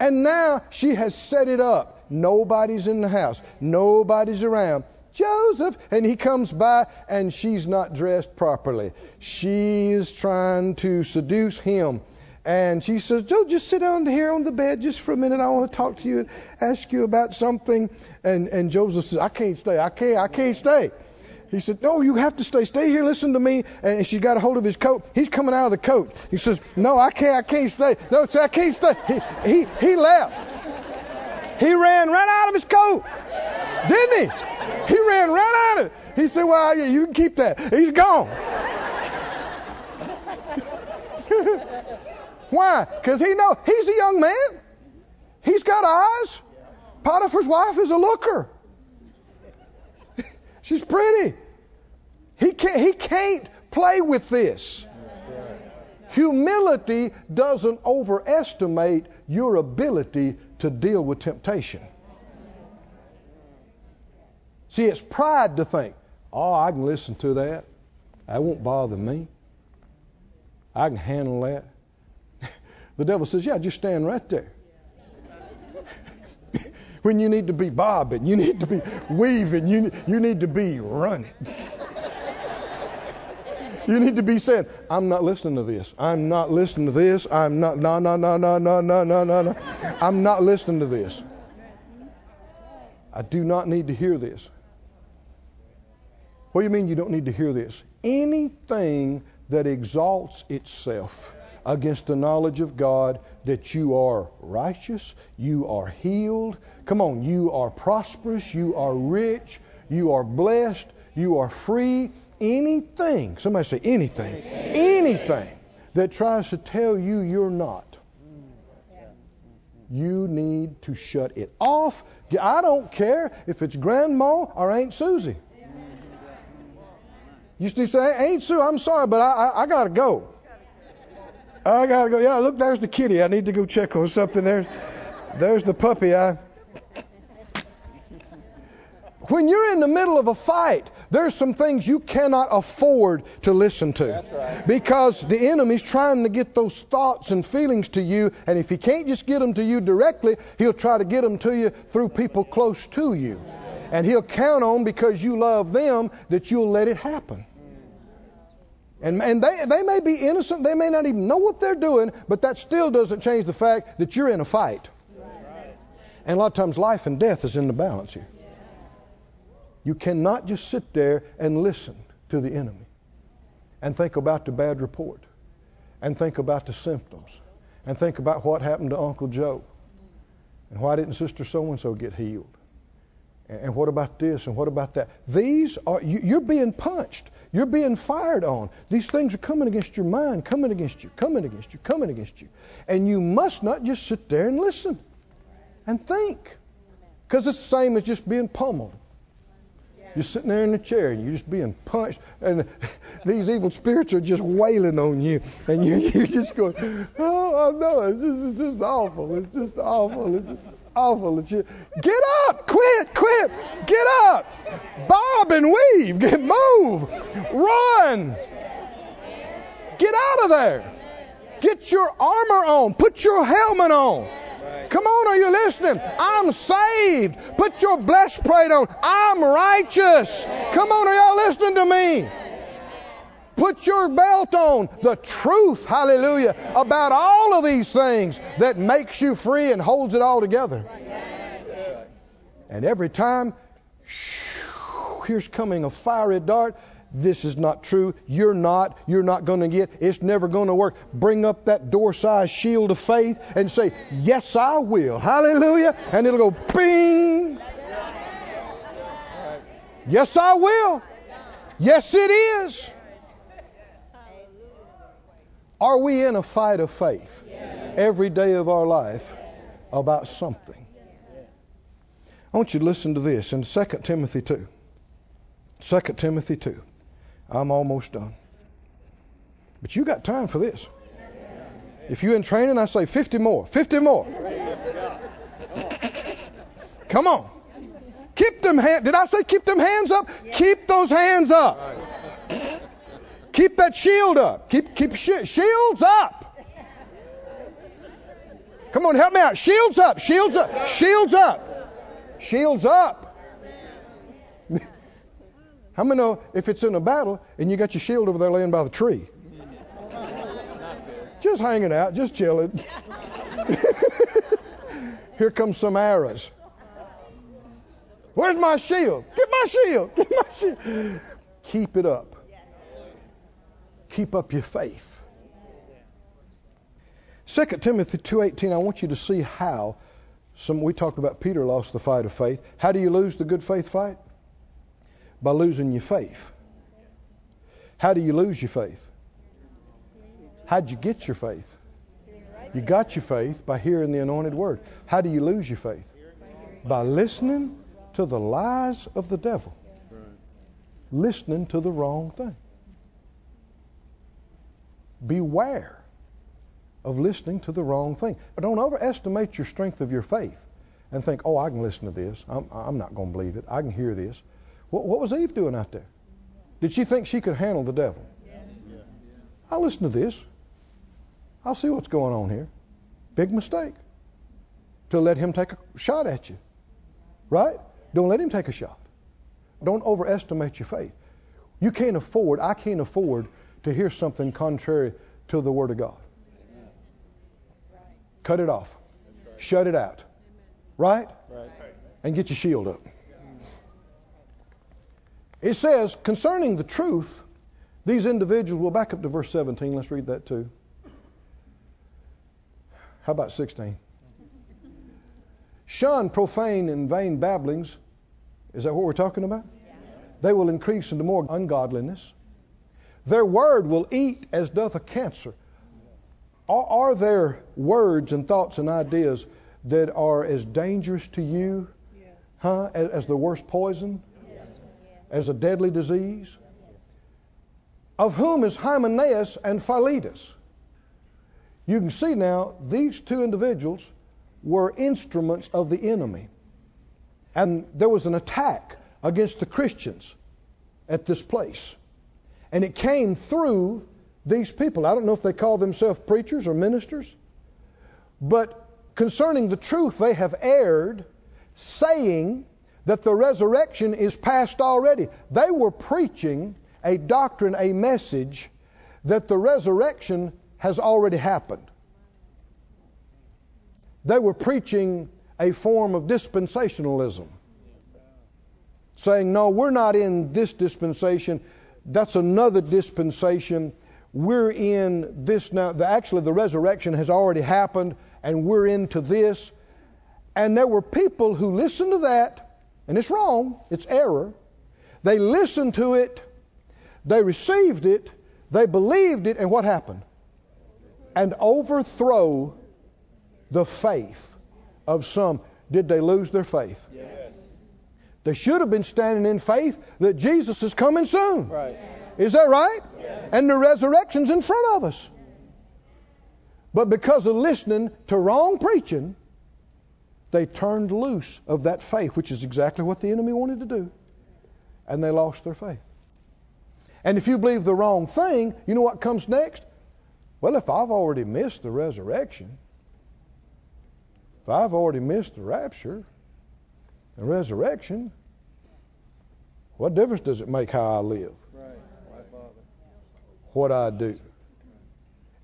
And now she has set it up. Nobody's in the house. Nobody's around. Joseph. And he comes by and she's not dressed properly. She is trying to seduce him. And she says, Joe, just sit down here on the bed just for a minute. I want to talk to you and ask you about something. And Joseph says, I can't stay. He said, no, you have to stay. Stay here. Listen to me. And she got a hold of his coat. He's coming out of the coat. He says, no, I can't stay. No, I can't stay. He left. He ran right out of his coat. Didn't he? He ran right out of it. He said, well, yeah, you can keep that. He's gone. Why? Because he knows he's a young man. He's got eyes. Potiphar's wife is a looker. She's pretty. He can't play with this. Humility doesn't overestimate your ability to deal with temptation. See, it's pride to think, oh, I can listen to that. That won't bother me. I can handle that. The devil says, yeah, just stand right there. When you need to be bobbing, you need to be weaving, you need to be running. You need to be saying, I'm not listening to this. No. I'm not listening to this. I do not need to hear this. What do you mean you don't need to hear this? Anything that exalts itself against the knowledge of God, that you are righteous, you are healed. Come on, you are prosperous, you are rich, you are blessed, you are free. Anything, somebody say anything. Anything that tries to tell you you're not, you need to shut it off. I don't care if it's Grandma or Aunt Susie. You still say, Aunt Sue, I'm sorry, but I got to go. Yeah, look, there's the kitty. I need to go check on something. There's the puppy. When you're in the middle of a fight, there's some things you cannot afford to listen to. That's right. Because the enemy's trying to get those thoughts and feelings to you. And if he can't just get them to you directly, he'll try to get them to you through people close to you. And he'll count on, because you love them, that you'll let it happen. And they may be innocent. They may not even know what they're doing. But that still doesn't change the fact that you're in a fight. Right. And a lot of times life and death is in the balance here. Yeah. You cannot just sit there and listen to the enemy. And think about the bad report. And think about the symptoms. And think about what happened to Uncle Joe. And why didn't Sister so-and-so get healed? And what about this? And what about that? These are, you're being punched. You're being fired on. These things are coming against your mind, coming against you. And you must not just sit there and listen and think. Because it's the same as just being pummeled. You're sitting there in the chair and you're just being punched, and these evil spirits are just wailing on you, and you're just going, oh, I know, it's just awful, it's just awful, it's just awful. It's just, get up, quit, get up, bob and weave, move, run, get out of there, get your armor on, put your helmet on. Come on, are you listening? I'm saved. Put your breastplate on. I'm righteous. Come on, are y'all listening to me? Put your belt on. The truth, hallelujah, about all of these things that makes you free and holds it all together. And every time, here's coming a fiery dart. This is not true. You're not going to get. It's never going to work. Bring up that door-sized shield of faith and say, yes, I will. Hallelujah. And it'll go, bing. Yes, I will. Yes, it is. Are we in a fight of faith every day of our life about something? I want you to listen to this in 2 Timothy 2. 2 Timothy 2. I'm almost done. But you got time for this. If you're in training, I say 50 more. 50 more. Come on. Keep them hands. Did I say keep them hands up? Yeah. Keep those hands up. Right. Keep that shield up. Keep shields up. Come on, help me out. Shields up. Shields up. Shields up. Shields up. How many know if it's in a battle and you got your shield over there laying by the tree? Just hanging out, just chilling. Here comes some arrows. Where's my shield? Get my shield. Get my shield. Keep it up. Keep up your faith. 2 Timothy 2:18, I want you to see how we talked about Peter lost the fight of faith. How do you lose the good faith fight? By losing your faith. How do you lose your faith? How'd you get your faith? You got your faith by hearing the anointed word. How do you lose your faith? By listening to the lies of the devil. Listening to the wrong thing. Beware of listening to the wrong thing. But don't overestimate your strength of your faith and think, oh, I can listen to this. I'm not going to believe it. I can hear this. What was Eve doing out there? Did she think she could handle the devil? Yes. I'll listen to this. I'll see what's going on here. Big mistake to let him take a shot at you. Right? Don't let him take a shot. Don't overestimate your faith. I can't afford to hear something contrary to the Word of God. Cut it off. Shut it out. Right? And get your shield up. It says, concerning the truth, these individuals, we'll back up to verse 17. Let's read that too. How about 16? Shun profane and vain babblings. Is that what we're talking about? Yeah. They will increase into more ungodliness. Their word will eat as doth a cancer. Are there words and thoughts and ideas that are as dangerous to you, as the worst poison? As a deadly disease? Of whom is Hymenaeus and Philetus? You can see now these two individuals were instruments of the enemy. And there was an attack against the Christians at this place. And it came through these people. I don't know if they call themselves preachers or ministers, but concerning the truth they have erred, saying that the resurrection is past already. They were preaching a doctrine, a message, that the resurrection has already happened. They were preaching a form of dispensationalism, saying, no, we're not in this dispensation. That's another dispensation. We're in this now. Actually, the resurrection has already happened, and we're into this. And there were people who listened to that, and it's wrong. It's error. They listened to it. They received it. They believed it. And what happened? And overthrow the faith of some. Did they lose their faith? Yes. They should have been standing in faith that Jesus is coming soon. Right. Is that right? Yes. And the resurrection's in front of us. But because of listening to wrong preaching, they turned loose of that faith, which is exactly what the enemy wanted to do. And they lost their faith. And if you believe the wrong thing, you know what comes next? Well, if I've already missed the resurrection, if I've already missed the rapture and resurrection, what difference does it make how I live? Right. What I do?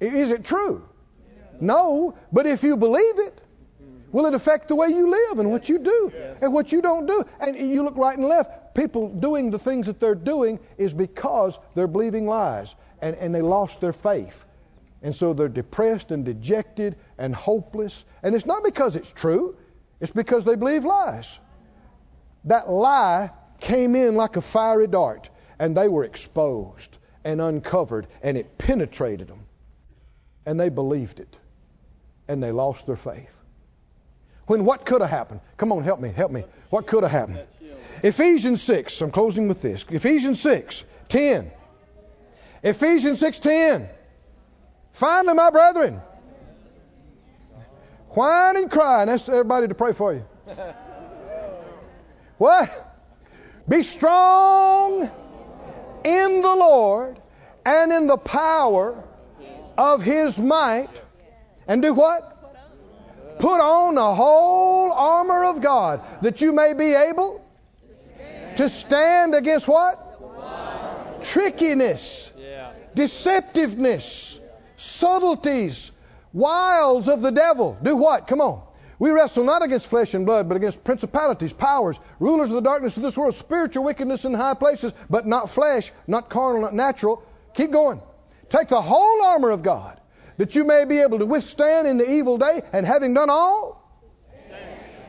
Is it true? Yeah. No, but if you believe it, will it affect the way you live and what you do and what you don't do? And you look right and left. People doing the things that they're doing is because they're believing lies and they lost their faith. And so they're depressed and dejected and hopeless. And it's not because it's true. It's because they believe lies. That lie came in like a fiery dart, and they were exposed and uncovered, and it penetrated them. And they believed it, and they lost their faith. When what could have happened? Come on, help me, help me. What could have happened? Ephesians 6, I'm closing with this. Ephesians 6, 10. Ephesians 6, 10. Finally, my brethren, whine and cry. And that's everybody to pray for you. What? Be strong in the Lord and in the power of His might. And do what? Put on the whole armor of God, that you may be able to stand against what? Trickiness, deceptiveness, subtleties, wiles of the devil. Do what? Come on. We wrestle not against flesh and blood, but against principalities, powers, rulers of the darkness of this world, spiritual wickedness in high places, but not flesh, not carnal, not natural. Keep going. Take the whole armor of God, that you may be able to withstand in the evil day, and having done all.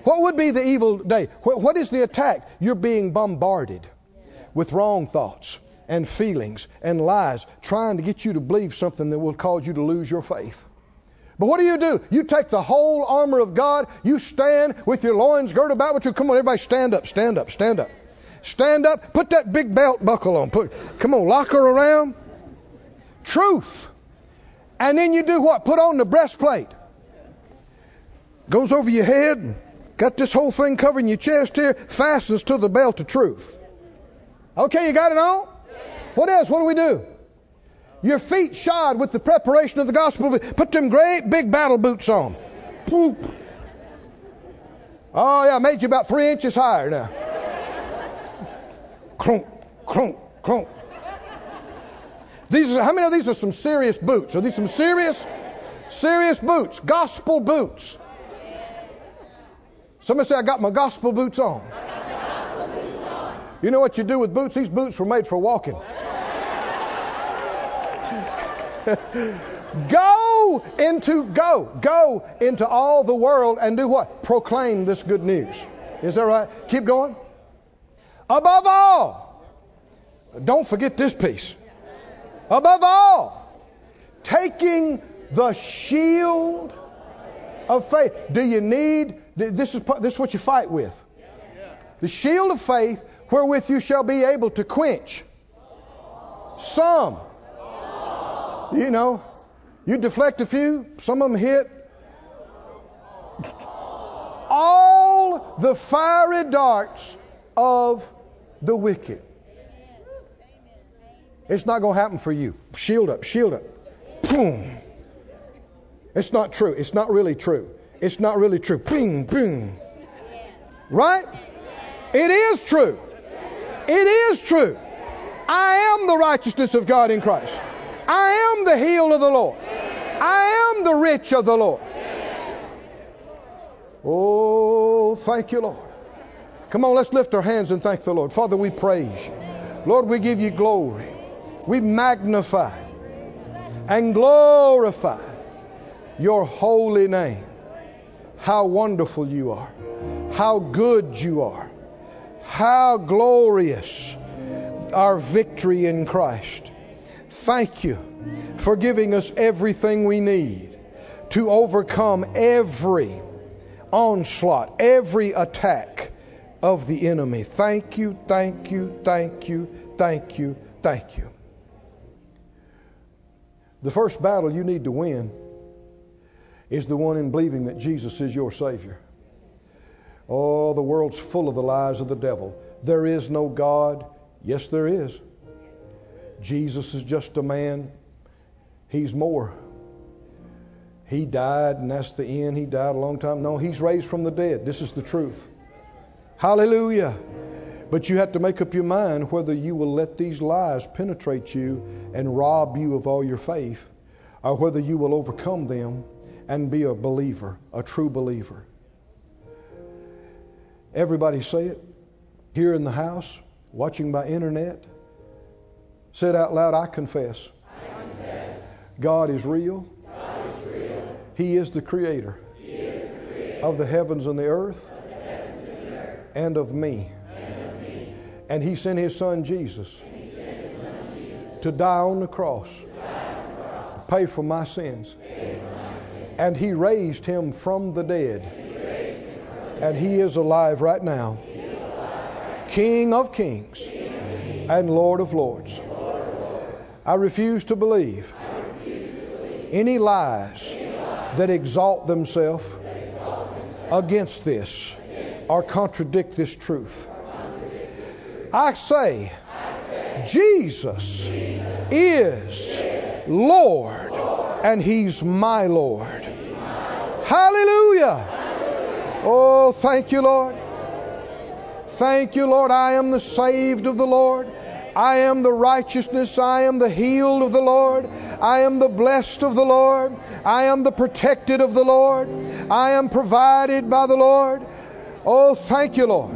What would be the evil day? What is the attack? You're being bombarded with wrong thoughts and feelings and lies, trying to get you to believe something that will cause you to lose your faith. But what do? You take the whole armor of God. You stand with your loins girt about with you. Come on, everybody, stand up, stand up, stand up. Stand up. Put that big belt buckle on. Come on, lock her around. Truth. And then you do what? Put on the breastplate. Goes over your head. Got this whole thing covering your chest here. Fastens to the belt of truth. Okay, you got it on? What else? What do we do? Your feet shod with the preparation of the gospel. Put them great big battle boots on. Poop. Oh, yeah, I made you about 3 inches higher now. Clunk, clunk, clunk. These are, how many of these are some serious boots? Are these some serious boots? Gospel boots. Somebody say, I got my gospel boots on. You know what you do with boots? These boots were made for walking. Go into all the world and do what? Proclaim this good news. Is that right? Keep going. Above all, don't forget this piece. Above all, taking the shield of faith. Do you need? This is what you fight with. The shield of faith, wherewith you shall be able to quench some. You know, you deflect a few, some of them hit. All the fiery darts of the wicked. It's not going to happen for you. Shield up, shield up. Boom. It's not true. It's not really true. It's not really true. Boom, boom. Right? It is true. It is true. I am the righteousness of God in Christ. I am the heel of the Lord. I am the rich of the Lord. Oh, thank you, Lord. Come on, let's lift our hands and thank the Lord. Father, we praise you. Lord, we give you glory. We magnify and glorify your holy name. How wonderful you are. How good you are. How glorious our victory in Christ. Thank you for giving us everything we need to overcome every onslaught, every attack, of the enemy. Thank you, thank you, thank you, thank you, thank you. The first battle you need to win is the one in believing that Jesus is your Savior. Oh, the world's full of the lies of the devil. There is no God. Yes, there is. Jesus is just a man. He's more. He died, and that's the end. He died a long time. No, he's raised from the dead. This is the truth. Hallelujah. But you have to make up your mind whether you will let these lies penetrate you and rob you of all your faith, or whether you will overcome them and be a believer, a true believer. Everybody say it, here in the house, watching by internet. Say it out loud, I confess. I confess. God is real. God is real. He is the creator, of the heavens and the earth, and of me. And he sent his son Jesus to die on the cross, pay for my sins. And he raised him from the dead. And he is alive right now. King of kings and Lord of lords. I refuse to believe any lies that exalt themselves against this or contradict this truth. I say, Jesus is Lord, and he's my Lord. Hallelujah. Oh, thank you, Lord. Thank you, Lord. I am the saved of the Lord. I am the righteousness. I am the healed of the Lord. I am the blessed of the Lord. I am the protected of the Lord. I am provided by the Lord. Oh, thank you, Lord.